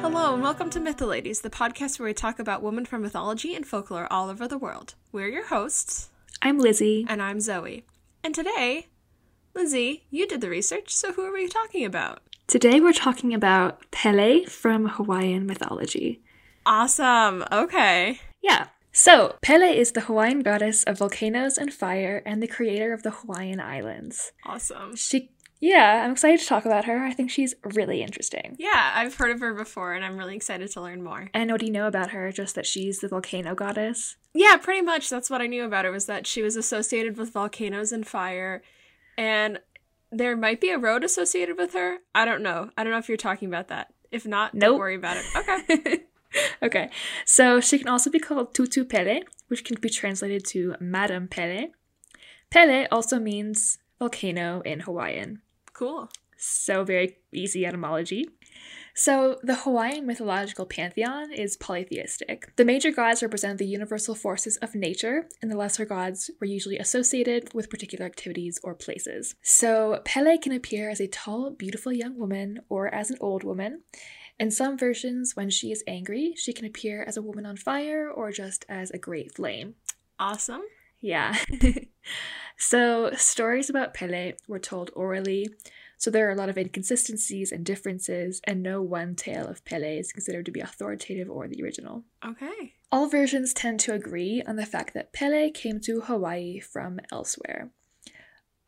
Hello and welcome to MythoLadies, the podcast where we talk about women from mythology and folklore all over the world. We're your hosts. I'm Lizzie. And I'm Zoe. And today, Lizzie, you did the research, so who are we talking about? Today we're talking about Pele from Hawaiian mythology. Awesome. Okay. Yeah. So, Pele is the Hawaiian goddess of volcanoes and fire and the creator of the Hawaiian Islands. Awesome. Yeah, I'm excited to talk about her. I think she's really interesting. Yeah, I've heard of her before, and I'm really excited to learn more. And what do you know about her? Just that she's the volcano goddess? Yeah, pretty much. That's what I knew about her, was that she was associated with volcanoes and fire, and there might be a road associated with her. I don't know. I don't know if you're talking about that. If not, Don't worry about it. Okay. Okay. So she can also be called Tutu Pele, which can be translated to Madame Pele. Pele also means volcano in Hawaiian. Cool. So very easy etymology. So the Hawaiian mythological pantheon is polytheistic. The major gods represent the universal forces of nature, and the lesser gods were usually associated with particular activities or places. So Pele can appear as a tall, beautiful young woman or as an old woman. In some versions, when she is angry, she can appear as a woman on fire or just as a great flame. Awesome. Yeah. So, stories about Pele were told orally, so there are a lot of inconsistencies and differences, and no one tale of Pele is considered to be authoritative or the original. Okay. All versions tend to agree on the fact that Pele came to Hawaii from elsewhere.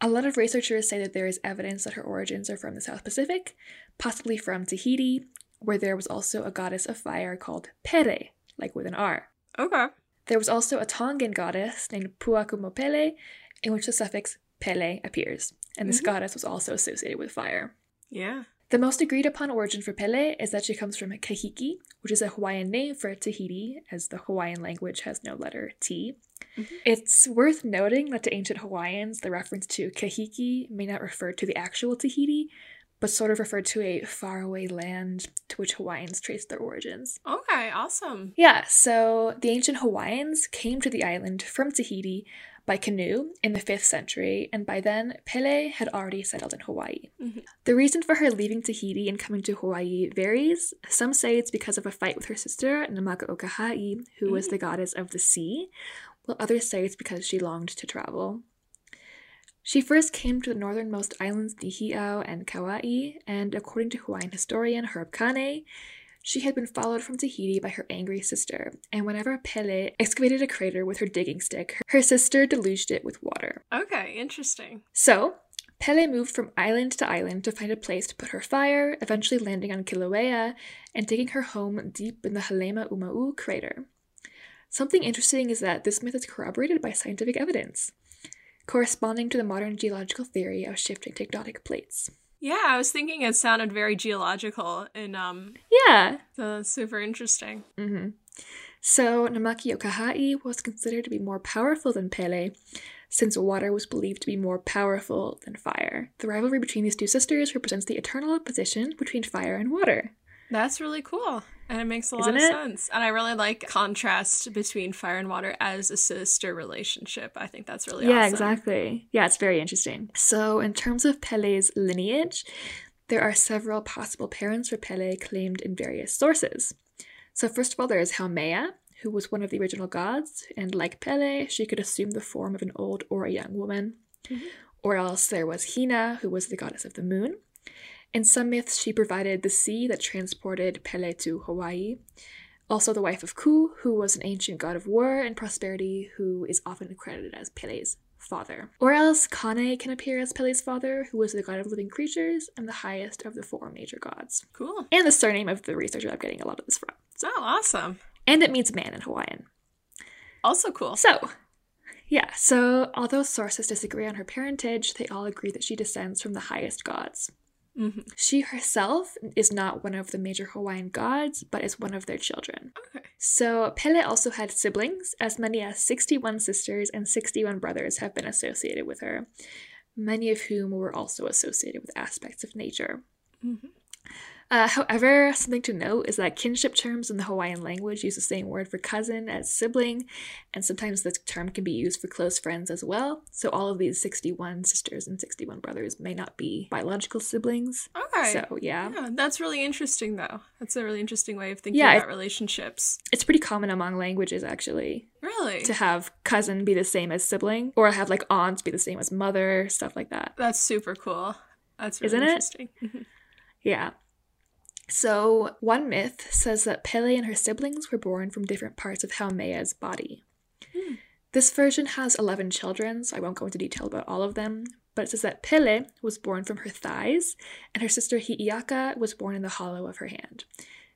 A lot of researchers say that there is evidence that her origins are from the South Pacific, possibly from Tahiti, where there was also a goddess of fire called Pere, like with an R. Okay. There was also a Tongan goddess named Puakumopele, in which the suffix Pele appears, and this goddess was also associated with fire. Yeah. The most agreed upon origin for Pele is that she comes from Kahiki, which is a Hawaiian name for Tahiti, as the Hawaiian language has no letter T. Mm-hmm. It's worth noting that to ancient Hawaiians, the reference to Kahiki may not refer to the actual Tahiti, but sort of referred to a faraway land to which Hawaiians traced their origins. Okay, awesome. Yeah, so the ancient Hawaiians came to the island from Tahiti by canoe in the 5th century, and by then, Pele had already settled in Hawaii. Mm-hmm. The reason for her leaving Tahiti and coming to Hawaii varies. Some say it's because of a fight with her sister, Nāmaka o Kahaʻi, who was the goddess of the sea, while others say it's because she longed to travel. She first came to the northernmost islands Lohiʻau and Kauai, and according to Hawaiian historian Herb Kane, she had been followed from Tahiti by her angry sister, and whenever Pele excavated a crater with her digging stick, her sister deluged it with water. Okay, interesting. So, Pele moved from island to island to find a place to put her fire, eventually landing on Kilauea and digging her home deep in the Halemaʻumaʻu crater. Something interesting is that this myth is corroborated by scientific evidence, corresponding to the modern geological theory of shifting tectonic plates. Yeah, I was thinking it sounded very geological and yeah, so super interesting. Mm-hmm. So Nāmaka o Kahaʻi was considered to be more powerful than Pele, since water was believed to be more powerful than fire. The rivalry between these two sisters represents the eternal opposition between fire and water. That's really cool, and it makes a lot of sense. And I really like contrast between fire and water as a sister relationship. I think that's really awesome. Yeah, exactly. Yeah, it's very interesting. So in terms of Pele's lineage, there are several possible parents for Pele claimed in various sources. So first of all, there is Haumea, who was one of the original gods, and like Pele, she could assume the form of an old or a young woman. Mm-hmm. Or else there was Hina, who was the goddess of the moon. In some myths, she provided the sea that transported Pele to Hawaii. Also the wife of Ku, who was an ancient god of war and prosperity, who is often credited as Pele's father. Or else Kane can appear as Pele's father, who was the god of living creatures and the highest of the four major gods. Cool. And the surname of the researcher I'm getting a lot of this from. Oh, awesome. And it means man in Hawaiian. Also cool. So although sources disagree on her parentage, they all agree that she descends from the highest gods. Mm-hmm. She herself is not one of the major Hawaiian gods, but is one of their children. Okay. So Pele also had siblings. As many as 61 sisters and 61 brothers have been associated with her, many of whom were also associated with aspects of nature. Mm-hmm. However, something to note is that kinship terms in the Hawaiian language use the same word for cousin as sibling, and sometimes this term can be used for close friends as well. So all of these 61 sisters and 61 brothers may not be biological siblings. Okay. So, yeah. That's really interesting, though. That's a really interesting way of thinking about relationships. It's pretty common among languages, actually. Really? To have cousin be the same as sibling, or have, like, aunts be the same as mother, stuff like that. That's super cool. That's really interesting. Isn't it? Yeah. So, one myth says that Pele and her siblings were born from different parts of Haumea's body. Hmm. This version has 11 children, so I won't go into detail about all of them, but it says that Pele was born from her thighs, and her sister Hiiaka was born in the hollow of her hand.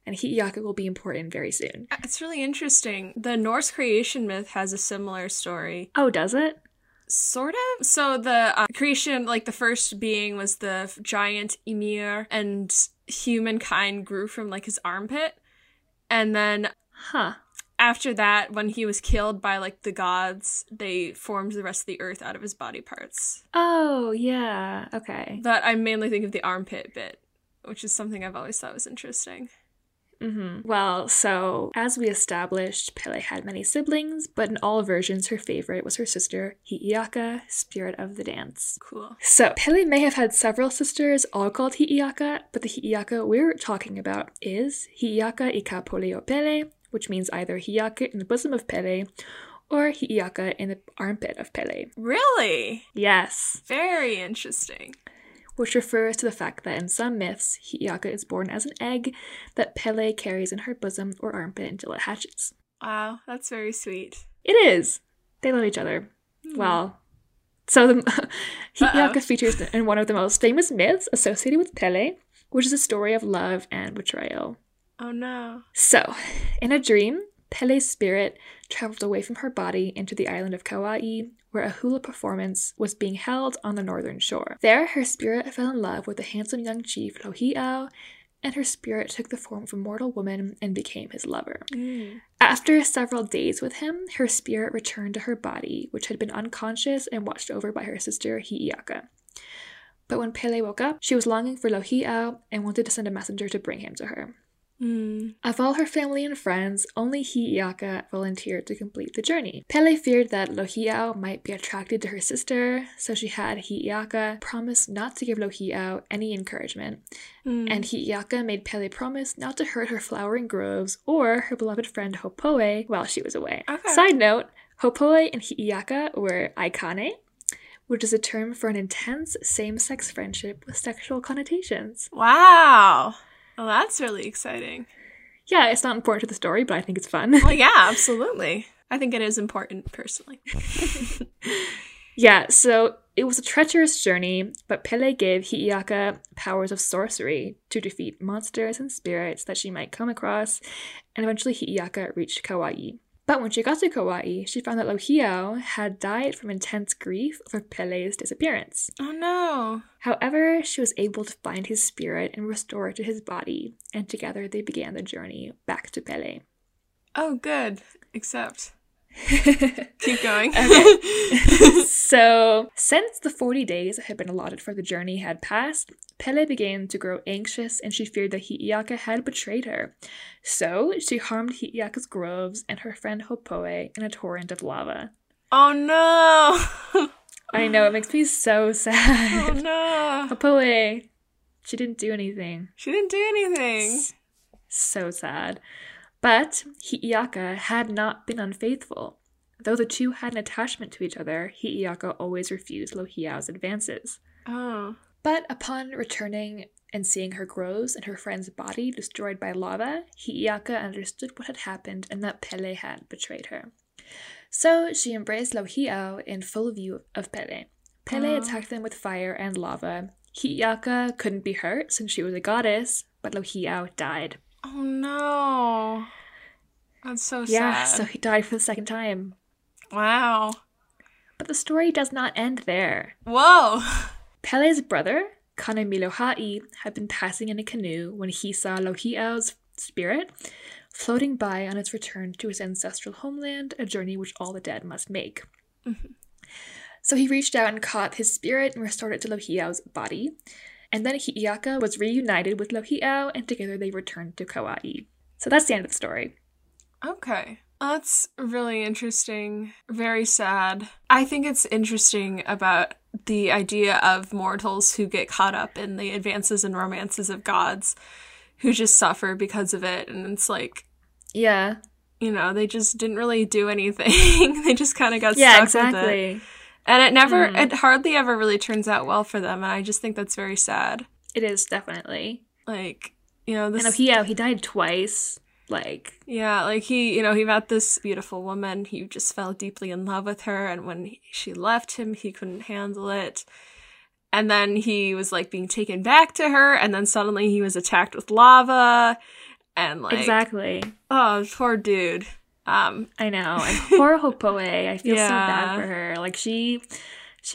And Hiiaka will be important very soon. It's really interesting. The Norse creation myth has a similar story. Oh, does it? Sort of. So, the creation, like the first being was the giant Ymir, and humankind grew from, like, his armpit. And then after that, when he was killed by, like, the gods, they formed the rest of the earth out of his body parts. Oh, yeah. Okay. But I mainly think of the armpit bit, which is something I've always thought was interesting. Mm-hmm. Well, so, as we established, Pele had many siblings, but in all versions, her favorite was her sister, Hiiaka, spirit of the dance. Cool. So, Pele may have had several sisters, all called Hiiaka, but the Hiiaka we're talking about is Hiiaka Ikapoleopele, which means either Hiiaka in the bosom of Pele, or Hiiaka in the armpit of Pele. Really? Yes. Very interesting. Which refers to the fact that in some myths, Hiiaka is born as an egg that Pele carries in her bosom or armpit until it hatches. Wow, that's very sweet. It is. They love each other. Mm. Well, so Hiiaka features in one of the most famous myths associated with Pele, which is a story of love and betrayal. Oh no. So, in a dream, Pele's spirit traveled away from her body into the island of Kauai, where a hula performance was being held on the northern shore. There, her spirit fell in love with the handsome young chief Lohiʻau, and her spirit took the form of a mortal woman and became his lover. Mm. After several days with him, her spirit returned to her body, which had been unconscious and watched over by her sister Hiiaka. But when Pele woke up, she was longing for Lohiʻau and wanted to send a messenger to bring him to her. Mm. Of all her family and friends, only Hiiaka volunteered to complete the journey. Pele feared that Lohiʻau might be attracted to her sister, so she had Hiiaka promise not to give Lohiʻau any encouragement, and Hiiaka made Pele promise not to hurt her flowering groves or her beloved friend Hopoe while she was away. Okay. Side note, Hopoe and Hiiaka were Aikane, which is a term for an intense same-sex friendship with sexual connotations. Wow! Well, that's really exciting. Yeah, it's not important to the story, but I think it's fun. Well, yeah, absolutely. I think it is important, personally. Yeah, so it was a treacherous journey, but Pele gave Hiiaka powers of sorcery to defeat monsters and spirits that she might come across, and eventually Hiiaka reached Kauai. But when she got to Kauai, she found that Lohiʻau had died from intense grief over Pele's disappearance. Oh no! However, she was able to find his spirit and restore it to his body, and together they began the journey back to Pele. Oh, good. Except. Keep going. Okay. So, since the 40 days that had been allotted for the journey had passed, Pele began to grow anxious, and she feared that Hiiaka had betrayed her. So, she harmed Hiiaka's groves and her friend Hopoe in a torrent of lava. Oh no! I know, it makes me so sad. Oh no! Hopoe, she didn't do anything. She didn't do anything. So sad. But Hiiaka had not been unfaithful. Though the two had an attachment to each other, Hiiaka always refused Lohiʻau's advances. Oh. But upon returning and seeing her groves and her friend's body destroyed by lava, Hiiaka understood what had happened and that Pele had betrayed her. So she embraced Lohiʻau in full view of Pele. Pele attacked them with fire and lava. Hiiaka couldn't be hurt since she was a goddess, but Lohiʻau died. Oh no. That's so sad. Yeah, so he died for the second time. Wow. But the story does not end there. Whoa. Pele's brother, Kanemilohai had been passing in a canoe when he saw Lohiʻau's spirit floating by on its return to its ancestral homeland, a journey which all the dead must make. Mm-hmm. So he reached out and caught his spirit and restored it to Lohiʻau's body. And then Hiiaka was reunited with Lohiʻau, and together they returned to Kauai. So that's the end of the story. Okay. That's really interesting. Very sad. I think it's interesting about the idea of mortals who get caught up in the advances and romances of gods, who just suffer because of it, and it's like, yeah, you know, they just didn't really do anything. They just kind of got stuck with it. And it never, it hardly ever really turns out well for them, and I just think that's very sad. It is, definitely. Like, you know, this... And he died twice, like... Yeah, like, he met this beautiful woman, he just fell deeply in love with her, and when she left him, he couldn't handle it. And then he was, like, being taken back to her, and then suddenly he was attacked with lava, and, like... Exactly. Oh, poor dude. I know. And poor Hopoe. I feel so bad for her. Like, she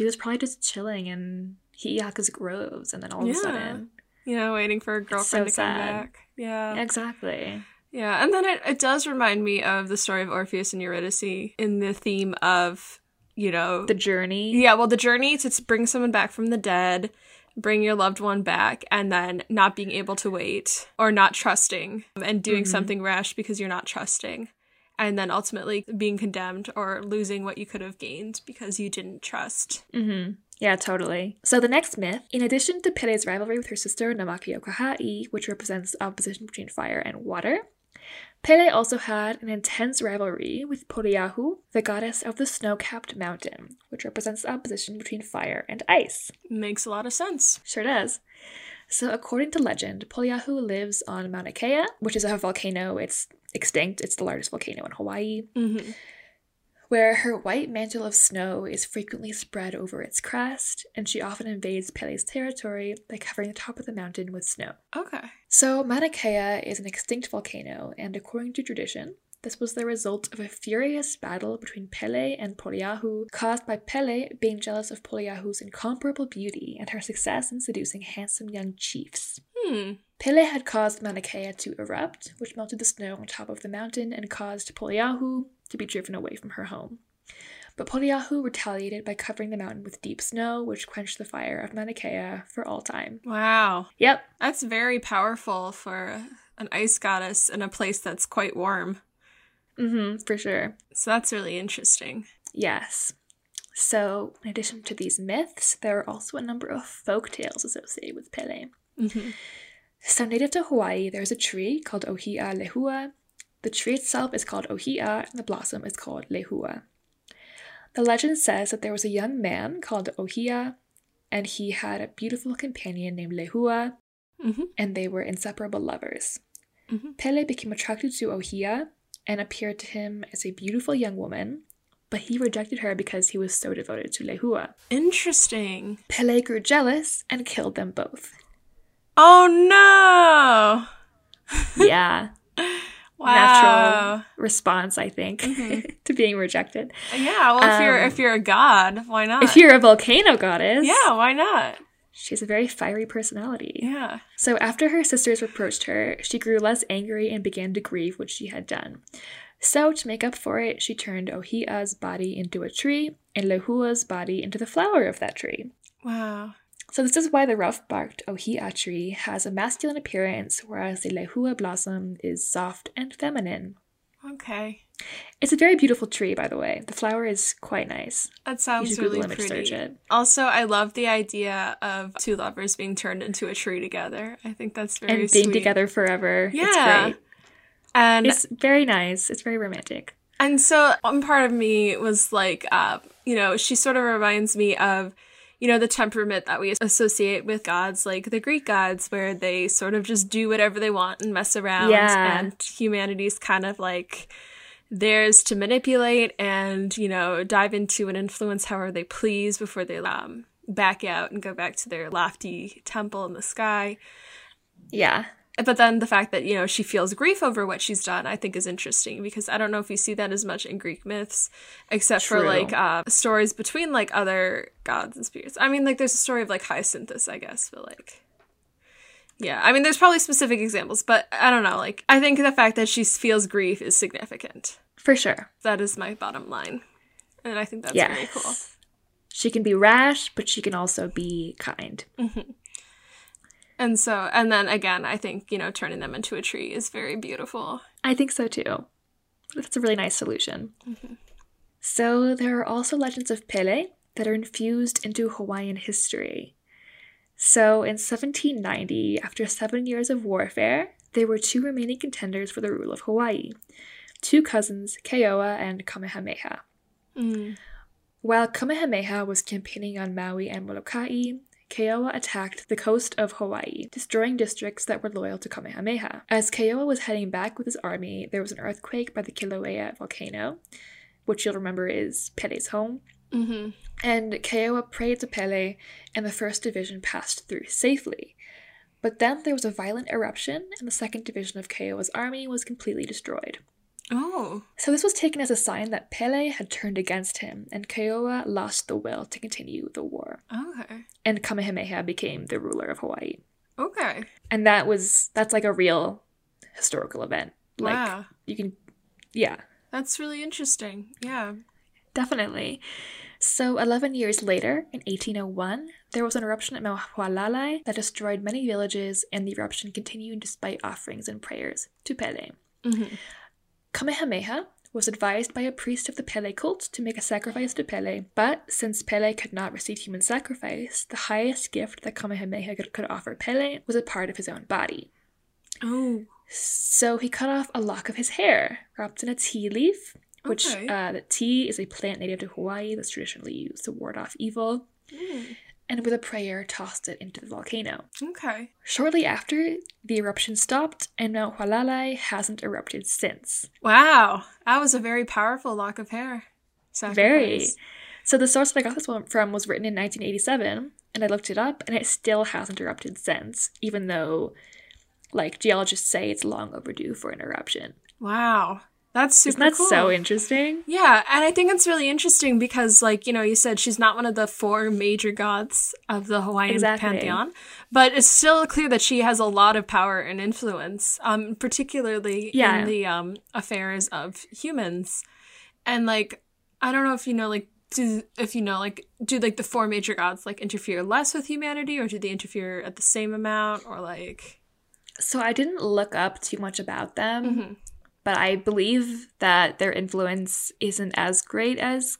was probably just chilling in Hiiaka's groves, and then all of a sudden... You know, waiting for a girlfriend to come back. Yeah. Exactly. Yeah. And then it does remind me of the story of Orpheus and Eurydice in the theme of... You know, the journey. Yeah, well, the journey to bring someone back from the dead, bring your loved one back, and then not being able to wait or not trusting and doing something rash because you're not trusting. And then ultimately being condemned or losing what you could have gained because you didn't trust. Mm-hmm. Yeah, totally. So the next myth, in addition to Pele's rivalry with her sister Nāmaka o Kahaʻi, which represents opposition between fire and water, Pele also had an intense rivalry with Poriyahu, the goddess of the snow-capped mountain, which represents the opposition between fire and ice. Makes a lot of sense. Sure does. So according to legend, Poliahu lives on Mauna Kea, which is a volcano. It's extinct. It's the largest volcano in Hawaii, where her white mantle of snow is frequently spread over its crest, and she often invades Pele's territory by covering the top of the mountain with snow. Okay. So Mauna Kea is an extinct volcano, and according to tradition, this was the result of a furious battle between Pele and Poriahu, caused by Pele being jealous of Poriahu's incomparable beauty and her success in seducing handsome young chiefs. Pele had caused Mauna Kea to erupt, which melted the snow on top of the mountain and caused Poriahu to be driven away from her home. But Poliahu retaliated by covering the mountain with deep snow, which quenched the fire of Mauna Kea for all time. Wow. Yep. That's very powerful for an ice goddess in a place that's quite warm. Mm-hmm, for sure. So that's really interesting. Yes. So, in addition to these myths, there are also a number of folk tales associated with Pele. Mm-hmm. So, native to Hawaii, there's a tree called Ohia Lehua. The tree itself is called Ohia, and the blossom is called Lehua. The legend says that there was a young man called Ohia, and he had a beautiful companion named Lehua, and they were inseparable lovers. Pele became attracted to Ohia and appeared to him as a beautiful young woman, but he rejected her because he was so devoted to Lehua. Interesting. Pele grew jealous and killed them both. Oh no! Yeah. Wow. Natural response, I think, to being rejected. Yeah, well, if you're a god, why not? If you're a volcano goddess. Yeah, why not? She's a very fiery personality. Yeah. So after her sisters reproached her, she grew less angry and began to grieve what she had done. So to make up for it, she turned Ohia's body into a tree and Lehua's body into the flower of that tree. Wow. So this is why the rough-barked Ohia tree has a masculine appearance, whereas the Lehua blossom is soft and feminine. Okay. It's a very beautiful tree, by the way. The flower is quite nice. That sounds really pretty. Also, I love the idea of two lovers being turned into a tree together. I think that's very sweet. And being together forever. Yeah. It's great. And it's very nice. It's very romantic. And so one part of me was like, you know, she sort of reminds me of, you know, the temperament that we associate with gods, like the Greek gods, where they sort of just do whatever they want and mess around. Yeah. And humanity's kind of like theirs to manipulate and, you know, dive into and influence however they please before they back out and go back to their lofty temple in the sky. Yeah. But then the fact that, you know, she feels grief over what she's done, I think is interesting, because I don't know if you see that as much in Greek myths, except for, like, stories between, like, other gods and spirits. I mean, like, there's a story of, like, Hyacinthus, I guess, but, like... Yeah, I mean, there's probably specific examples, but I don't know. Like, I think the fact that she feels grief is significant. For sure. That is my bottom line. And I think that's really cool. She can be rash, but she can also be kind. Mm-hmm. And so, and then again, I think, you know, turning them into a tree is very beautiful. I think so, too. That's a really nice solution. Mm-hmm. So there are also legends of Pele that are infused into Hawaiian history. So in 1790, after 7 years of warfare, there were two remaining contenders for the rule of Hawaii, two cousins, Keoa and Kamehameha. Mm. While Kamehameha was campaigning on Maui and Molokai, Keoa attacked the coast of Hawaii, destroying districts that were loyal to Kamehameha. As Keoa was heading back with his army, there was an earthquake by the Kilauea volcano, which you'll remember is Pele's home. Mm-hmm. And Keoa prayed to Pele, and the first division passed through safely. But then there was a violent eruption, and the second division of Keoa's army was completely destroyed. Oh. So this was taken as a sign that Pele had turned against him, and Keoa lost the will to continue the war. Okay. And Kamehameha became the ruler of Hawaii. Okay. And that's like a real historical event. Like, wow. That's really interesting. Yeah. Definitely. So 11 years later, in 1801, there was an eruption at Mount Hualalai that destroyed many villages, and the eruption continued despite offerings and prayers to Pele. Mm-hmm. Kamehameha was advised by a priest of the Pele cult to make a sacrifice to Pele, but since Pele could not receive human sacrifice, the highest gift that Kamehameha could offer Pele was a part of his own body. Oh. So he cut off a lock of his hair, wrapped in a tea leaf, which the tea is a plant native to Hawaii that's traditionally used to ward off evil, and with a prayer tossed it into the volcano. Okay. Shortly after, the eruption stopped, and Mount Hualalai hasn't erupted since. Wow, that was a very powerful lock of hair. Sacrifice. Very. So the source that I got this one from was written in 1987, and I looked it up, and it still hasn't erupted since, even though, like, geologists say it's long overdue for an eruption. Wow. That's super cool. Isn't that so interesting? Yeah, and I think it's really interesting because, like, you know, you said she's not one of the four major gods of the Hawaiian pantheon, but it's still clear that she has a lot of power and influence, particularly in the affairs of humans. And, like, I don't know if you know, like, do the four major gods, like, interfere less with humanity, or do they interfere at the same amount, or, like... So I didn't look up too much about them. Mm-hmm. But I believe that their influence isn't as great as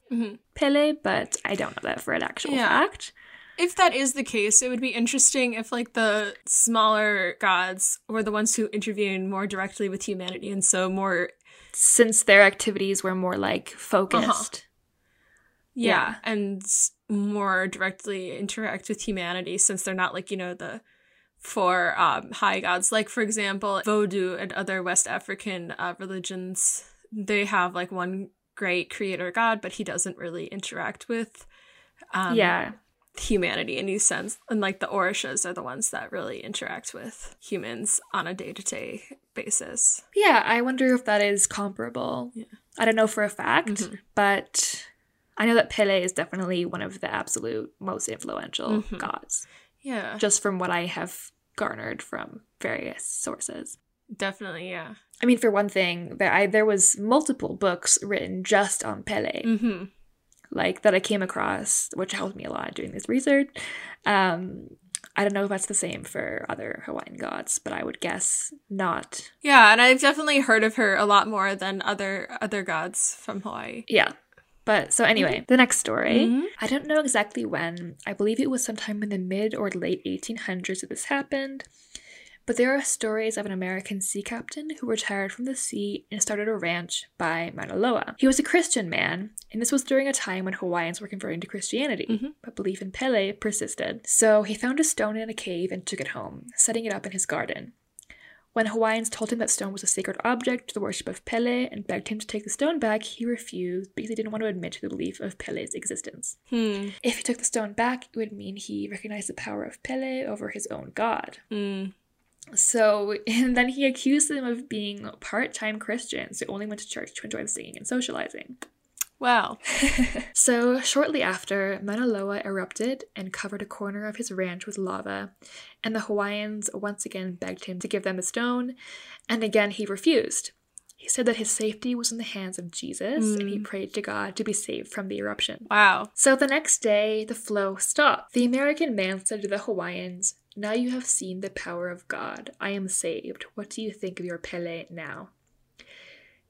Pele, but I don't know that for an actual fact. If that is the case, it would be interesting if, like, the smaller gods were the ones who intervened more directly with humanity, and so more... Since their activities were more, like, focused. Uh-huh. Yeah, and more directly interact with humanity, since they're not, like, you know, the... for high gods. Like, for example, Vodou and other West African religions, they have, like, one great creator god, but he doesn't really interact with humanity in any sense. And, like, the Orishas are the ones that really interact with humans on a day-to-day basis. Yeah, I wonder if that is comparable. Yeah. I don't know for a fact, but I know that Pele is definitely one of the absolute most influential gods. Yeah. Just from what I have garnered from various sources. Definitely, yeah. I mean, for one thing, there was multiple books written just on Pele, like, that I came across, which helped me a lot doing this research. I don't know if that's the same for other Hawaiian gods, but I would guess not. Yeah, and I've definitely heard of her a lot more than other gods from Hawaii. Yeah. But, so anyway, the next story, I don't know exactly when. I believe it was sometime in the mid or late 1800s that this happened. But there are stories of an American sea captain who retired from the sea and started a ranch by Mauna Loa. He was a Christian man, and this was during a time when Hawaiians were converting to Christianity. But belief in Pele persisted. So he found a stone in a cave and took it home, setting it up in his garden. When Hawaiians told him that stone was a sacred object to the worship of Pele and begged him to take the stone back, he refused because he didn't want to admit to the belief of Pele's existence. If he took the stone back, it would mean he recognized the power of Pele over his own god. So, and then he accused them of being part-time Christians who only went to church to enjoy the singing and socializing. Wow. So, shortly after, Mauna Loa erupted and covered a corner of his ranch with lava, and the Hawaiians once again begged him to give them the stone, and again he refused. He said that his safety was in the hands of Jesus, and he prayed to God to be saved from the eruption. Wow. So the next day, the flow stopped. The American man said to the Hawaiians, "Now you have seen the power of God. I am saved. What do you think of your Pele now?"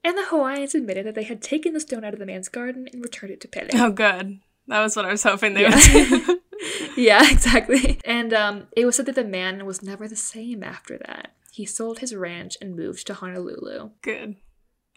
And the Hawaiians admitted that they had taken the stone out of the man's garden and returned it to Pele. Oh, good. That was what I was hoping they would do. Yeah, exactly. And it was said that the man was never the same after that. He sold his ranch and moved to Honolulu. Good.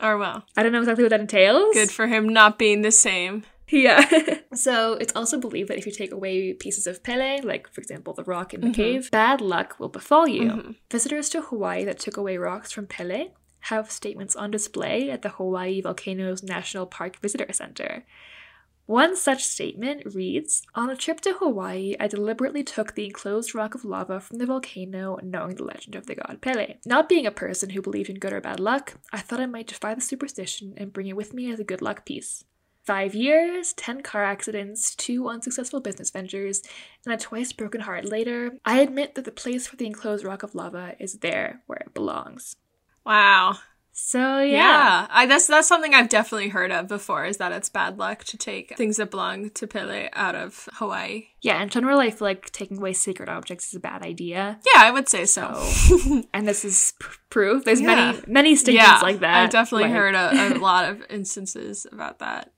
Or well. I don't know exactly what that entails. Good for him not being the same. Yeah. So it's also believed that if you take away pieces of Pele, like, for example, the rock in the cave, bad luck will befall you. Visitors to Hawaii that took away rocks from Pele have statements on display at the Hawaii Volcanoes National Park Visitor Center. One such statement reads, "On a trip to Hawaii, I deliberately took the enclosed rock of lava from the volcano, knowing the legend of the god Pele. Not being a person who believed in good or bad luck, I thought I might defy the superstition and bring it with me as a good luck piece. 5 years, 10 car accidents, 2 unsuccessful business ventures, and a twice broken heart later, I admit that the place for the enclosed rock of lava is there where it belongs." Wow. So, yeah. That's something I've definitely heard of before, is that it's bad luck to take things that belong to Pele out of Hawaii. Yeah, in general, I feel like taking away sacred objects is a bad idea. Yeah, I would say so. And this is proof. There's many statements like that. I've definitely heard a lot of instances about that.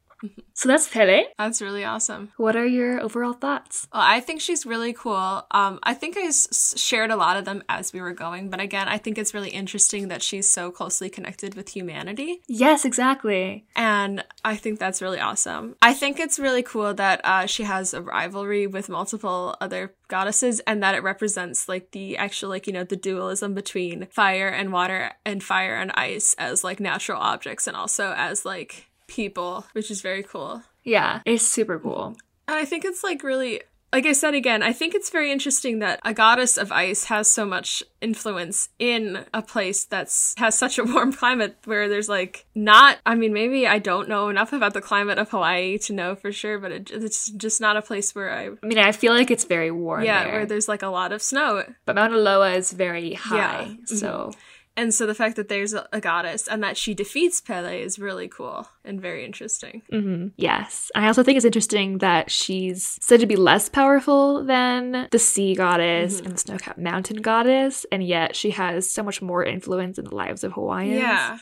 So that's Pele. That's really awesome. What are your overall thoughts? Well, I think she's really cool. I think I shared a lot of them as we were going, but again, I think it's really interesting that she's so closely connected with humanity. Yes, exactly. And I think that's really awesome. I think it's really cool that she has a rivalry with multiple other goddesses, and that it represents like the actual, like, you know, the dualism between fire and water and fire and ice as like natural objects and also as like people, which is very cool. Yeah, it's super cool. And I think it's like really, like I said again, I think it's very interesting that a goddess of ice has so much influence in a place that's has such a warm climate, where there's like not, I mean, maybe I don't know enough about the climate of Hawaii to know for sure, but it's just not a place where I mean, I feel like it's very warm. Yeah, where there's like a lot of snow. But Mauna Loa is very high, so... And so the fact that there's a goddess and that she defeats Pele is really cool and very interesting. Mm-hmm. Yes. I also think it's interesting that she's said to be less powerful than the sea goddess and the snow-capped mountain goddess, and yet she has so much more influence in the lives of Hawaiians. Yeah,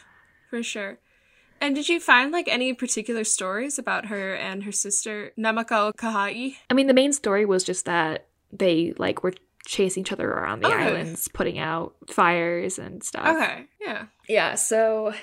for sure. And did you find, like, any particular stories about her and her sister, Nāmaka o Kahaʻi? I mean, the main story was just that they, like, were chasing each other around the islands, putting out fires and stuff. Okay, yeah. Yeah, so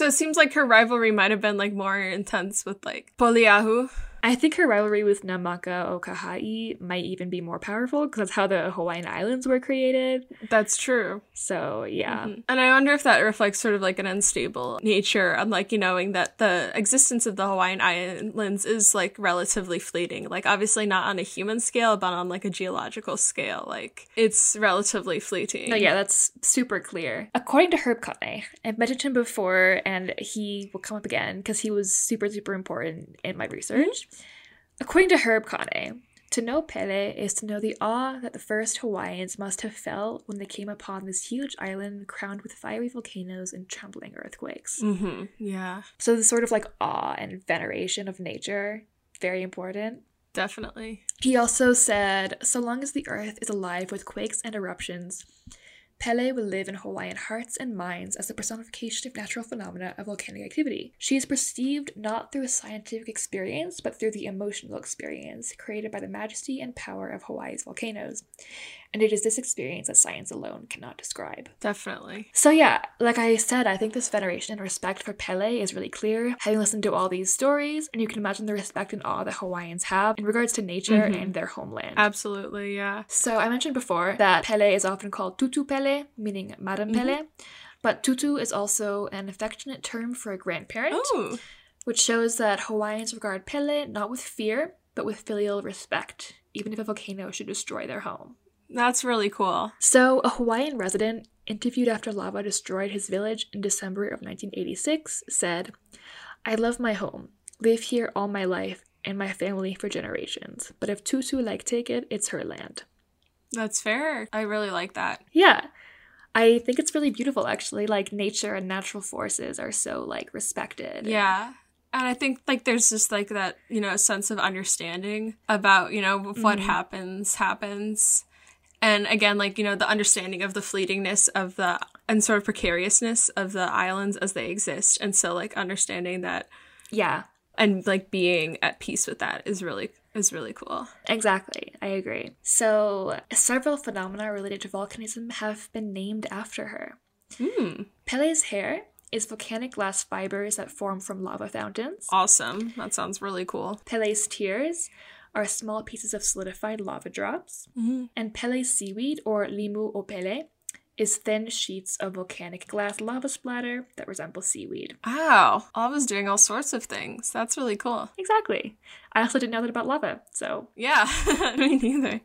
it seems like her rivalry might have been, like, more intense with, like, Poliahu. I think her rivalry with Nāmaka o Kahaʻi might even be more powerful, because that's how the Hawaiian Islands were created. That's true. So, yeah. Mm-hmm. And I wonder if that reflects sort of, like, an unstable nature, unlike, you knowing that the existence of the Hawaiian Islands is, like, relatively fleeting. Like, obviously not on a human scale, but on, like, a geological scale. Like, it's relatively fleeting. Oh, yeah, that's super clear. According to Herb Kane, I've mentioned him before, and he will come up again, because he was super, super important in my research. According to Herb Kane, to know Pele is to know the awe that the first Hawaiians must have felt when they came upon this huge island crowned with fiery volcanoes and trembling earthquakes. Mm-hmm. Yeah. So the sort of like awe and veneration of nature, very important. Definitely. He also said, so long as the earth is alive with quakes and eruptions, Pele will live in Hawaiian hearts and minds as the personification of natural phenomena of volcanic activity. She is perceived not through a scientific experience, but through the emotional experience created by the majesty and power of Hawaii's volcanoes. And it is this experience that science alone cannot describe. Definitely. So yeah, like I said, I think this veneration and respect for Pele is really clear. Having listened to all these stories, and you can imagine the respect and awe that Hawaiians have in regards to nature and their homeland. Absolutely, yeah. So I mentioned before that Pele is often called Tutu Pele, meaning Madam Pele, but tutu is also an affectionate term for a grandparent, which shows that Hawaiians regard Pele not with fear, but with filial respect, even if a volcano should destroy their home. That's really cool. So, a Hawaiian resident interviewed after lava destroyed his village in December of 1986 said, "I love my home, live here all my life, and my family for generations. But if Tutu like take it, it's her land." That's fair. I really like that. Yeah. I think it's really beautiful, actually. Like, nature and natural forces are so, like, respected. Yeah. And I think, like, there's just, like, that, you know, sense of understanding about, you know, what happens. And again, like, you know, the understanding of the fleetingness of the, and sort of precariousness of the islands as they exist. And so, like, understanding that. Yeah. And, like, being at peace with that is really cool. Exactly. I agree. So, several phenomena related to volcanism have been named after her. Pele's hair is volcanic glass fibers that form from lava fountains. Awesome. That sounds really cool. Pele's tears are small pieces of solidified lava drops. And Pele's seaweed, or limu opele, is thin sheets of volcanic glass lava splatter that resemble seaweed. Wow. Lava's doing all sorts of things. That's really cool. Exactly. I also didn't know that about lava, so... Yeah, me neither.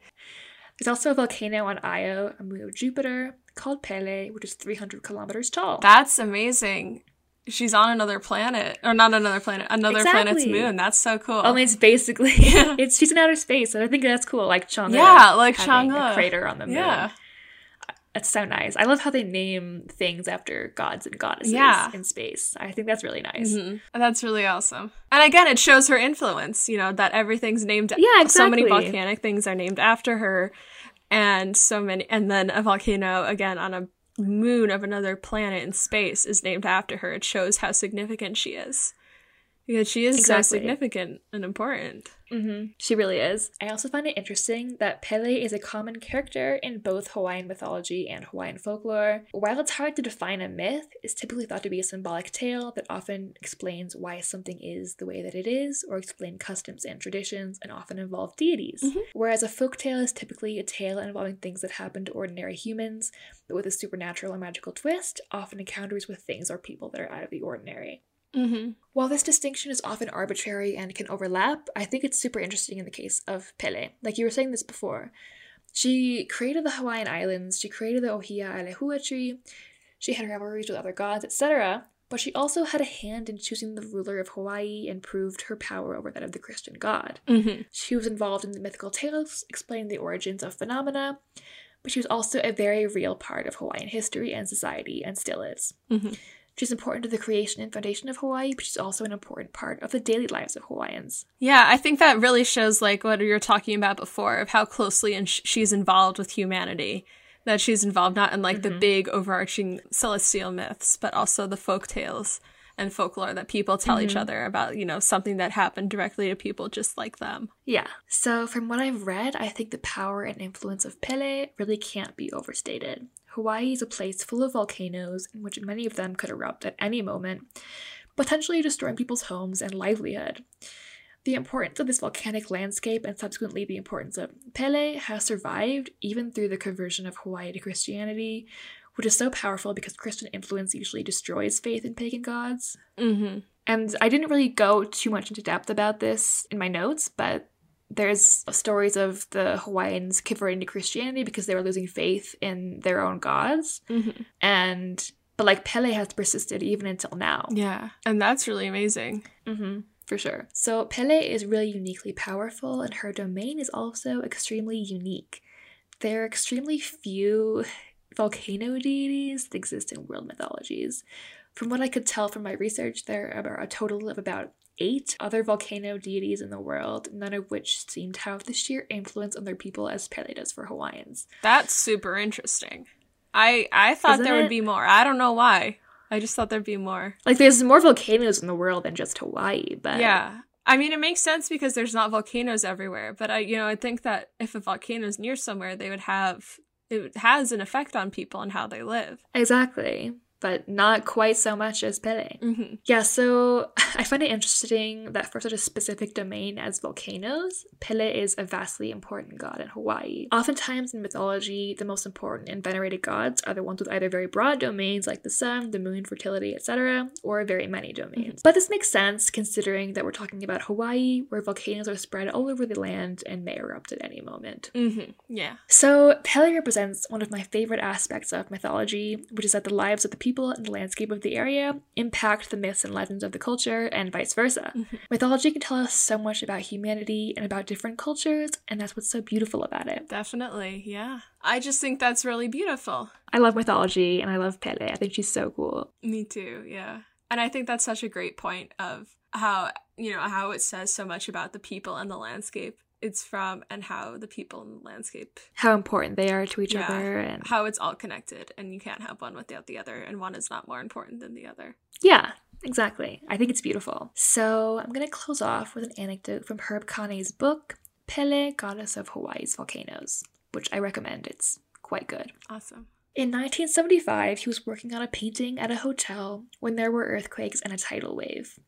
There's also a volcano on Io, a moon of Jupiter, called Pele, which is 300 kilometers tall. That's amazing. She's on another planet. Or not another planet. Another planet's moon. That's so cool. Only it's basically... she's in outer space, and I think that's cool. Like Chang'e. Yeah, like Chang'e. A crater on the moon. Yeah. That's so nice. I love how they name things after gods and goddesses in space. I think that's really nice. That's really awesome. And again, it shows her influence, you know, that everything's named... Yeah, exactly. So many volcanic things are named after her. And so many... And then a volcano, again, on a moon of another planet in space is named after her. It shows how significant she is. Because she is so significant and important. She really is. I also find it interesting that Pele is a common character in both Hawaiian mythology and Hawaiian folklore. While it's hard to define a myth, it's typically thought to be a symbolic tale that often explains why something is the way that it is, or explain customs and traditions, and often involve deities. Whereas a folktale is typically a tale involving things that happen to ordinary humans, but with a supernatural and magical twist, often encounters with things or people that are out of the ordinary. While this distinction is often arbitrary and can overlap, I think it's super interesting in the case of Pele. Like you were saying this before, she created the Hawaiian Islands, she created the Ohia Lehua tree, she had rivalries with other gods, etc., but she also had a hand in choosing the ruler of Hawaii and proved her power over that of the Christian god. She was involved in the mythical tales, explained the origins of phenomena, but she was also a very real part of Hawaiian history and society, and still is. She's important to the creation and foundation of Hawaii, but she's also an important part of the daily lives of Hawaiians. Yeah, I think that really shows, like, what you were talking about before, of how closely she's involved with humanity. That she's involved not in, like, the big overarching celestial myths, but also the folk tales and folklore that people tell each other about, you know, something that happened directly to people just like them. Yeah. So from what I've read, I think the power and influence of Pele really can't be overstated. Hawaii is a place full of volcanoes in which many of them could erupt at any moment, potentially destroying people's homes and livelihood. The importance of this volcanic landscape, and subsequently the importance of Pele, has survived even through the conversion of Hawaii to Christianity, which is so powerful because Christian influence usually destroys faith in pagan gods. And I didn't really go too much into depth about this in my notes, but there's stories of the Hawaiians converting to Christianity because they were losing faith in their own gods. But, like, Pele has persisted even until now. Yeah. And that's really amazing. For sure. So Pele is really uniquely powerful, and her domain is also extremely unique. There are extremely few volcano deities that exist in world mythologies. From what I could tell from my research, there are a total of about 8 other volcano deities in the world, none of which seem to have the sheer influence on their people as Pele does for Hawaiians. That's super interesting. I thought would be more. I don't know why. I just thought there'd be more. Like, there's more volcanoes in the world than just Hawaii, but... Yeah. I mean, it makes sense because there's not volcanoes everywhere, but I think that if a volcano's near somewhere, it has an effect on people and how they live. Exactly. but not quite so much as Pele. Mm-hmm. Yeah, so I find it interesting that for such a specific domain as volcanoes, Pele is a vastly important god in Hawaii. Oftentimes in mythology, the most important and venerated gods are the ones with either very broad domains like the sun, the moon, fertility, etc., or very many domains. Mm-hmm. But this makes sense considering that we're talking about Hawaii, where volcanoes are spread all over the land and may erupt at any moment. Mm-hmm. Yeah. So Pele represents one of my favorite aspects of mythology, which is that the lives of the people and the landscape of the area impact the myths and legends of the culture, and vice versa. Mm-hmm. Mythology can tell us so much about humanity and about different cultures, and that's what's so beautiful about it. Definitely, yeah. I just think that's really beautiful. I love mythology, and I love Pele. I think she's so cool. Me too, yeah. And I think that's such a great point of how, you know, how it says so much about the people and the landscape it's from, and how the people in the landscape, how important they are to each other, and how it's all connected, and you can't have one without the other, and one is not more important than the other. Yeah, exactly. I think it's beautiful. So I'm going to close off with an anecdote from Herb Kane's book, Pele, Goddess of Hawaii's Volcanoes, which I recommend. It's quite good. Awesome. In 1975, he was working on a painting at a hotel when there were earthquakes and a tidal wave.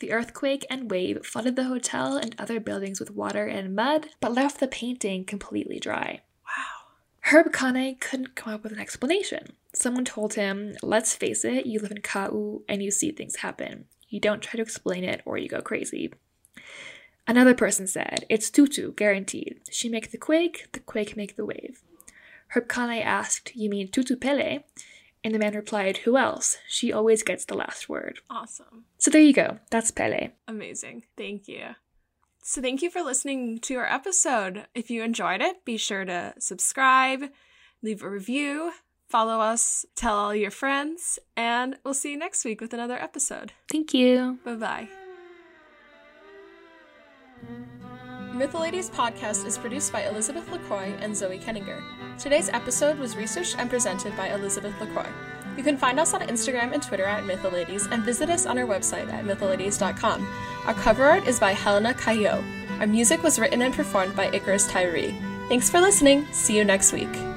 The earthquake and wave flooded the hotel and other buildings with water and mud, but left the painting completely dry. Wow. Herb Kane couldn't come up with an explanation. Someone told him, let's face it, you live in Kau and you see things happen. You don't try to explain it or you go crazy. Another person said, it's Tutu, guaranteed. She make the quake make the wave. Herb Kane asked, you mean Tutu Pele? And the man replied, who else? She always gets the last word. Awesome. So there you go. That's Pele. Amazing. Thank you. So thank you for listening to our episode. If you enjoyed it, be sure to subscribe, leave a review, follow us, tell all your friends, and we'll see you next week with another episode. Thank you. Bye-bye. MythoLadies podcast is produced by Elizabeth LaCroix and Zoe Kenninger. Today's episode was researched and presented by Elizabeth LaCroix. You can find us on Instagram and Twitter at MythoLadies and visit us on our website at mytholadies.com. Our cover art is by Helena Cayo. Our music was written and performed by Icarus Tyree. Thanks for listening. See you next week.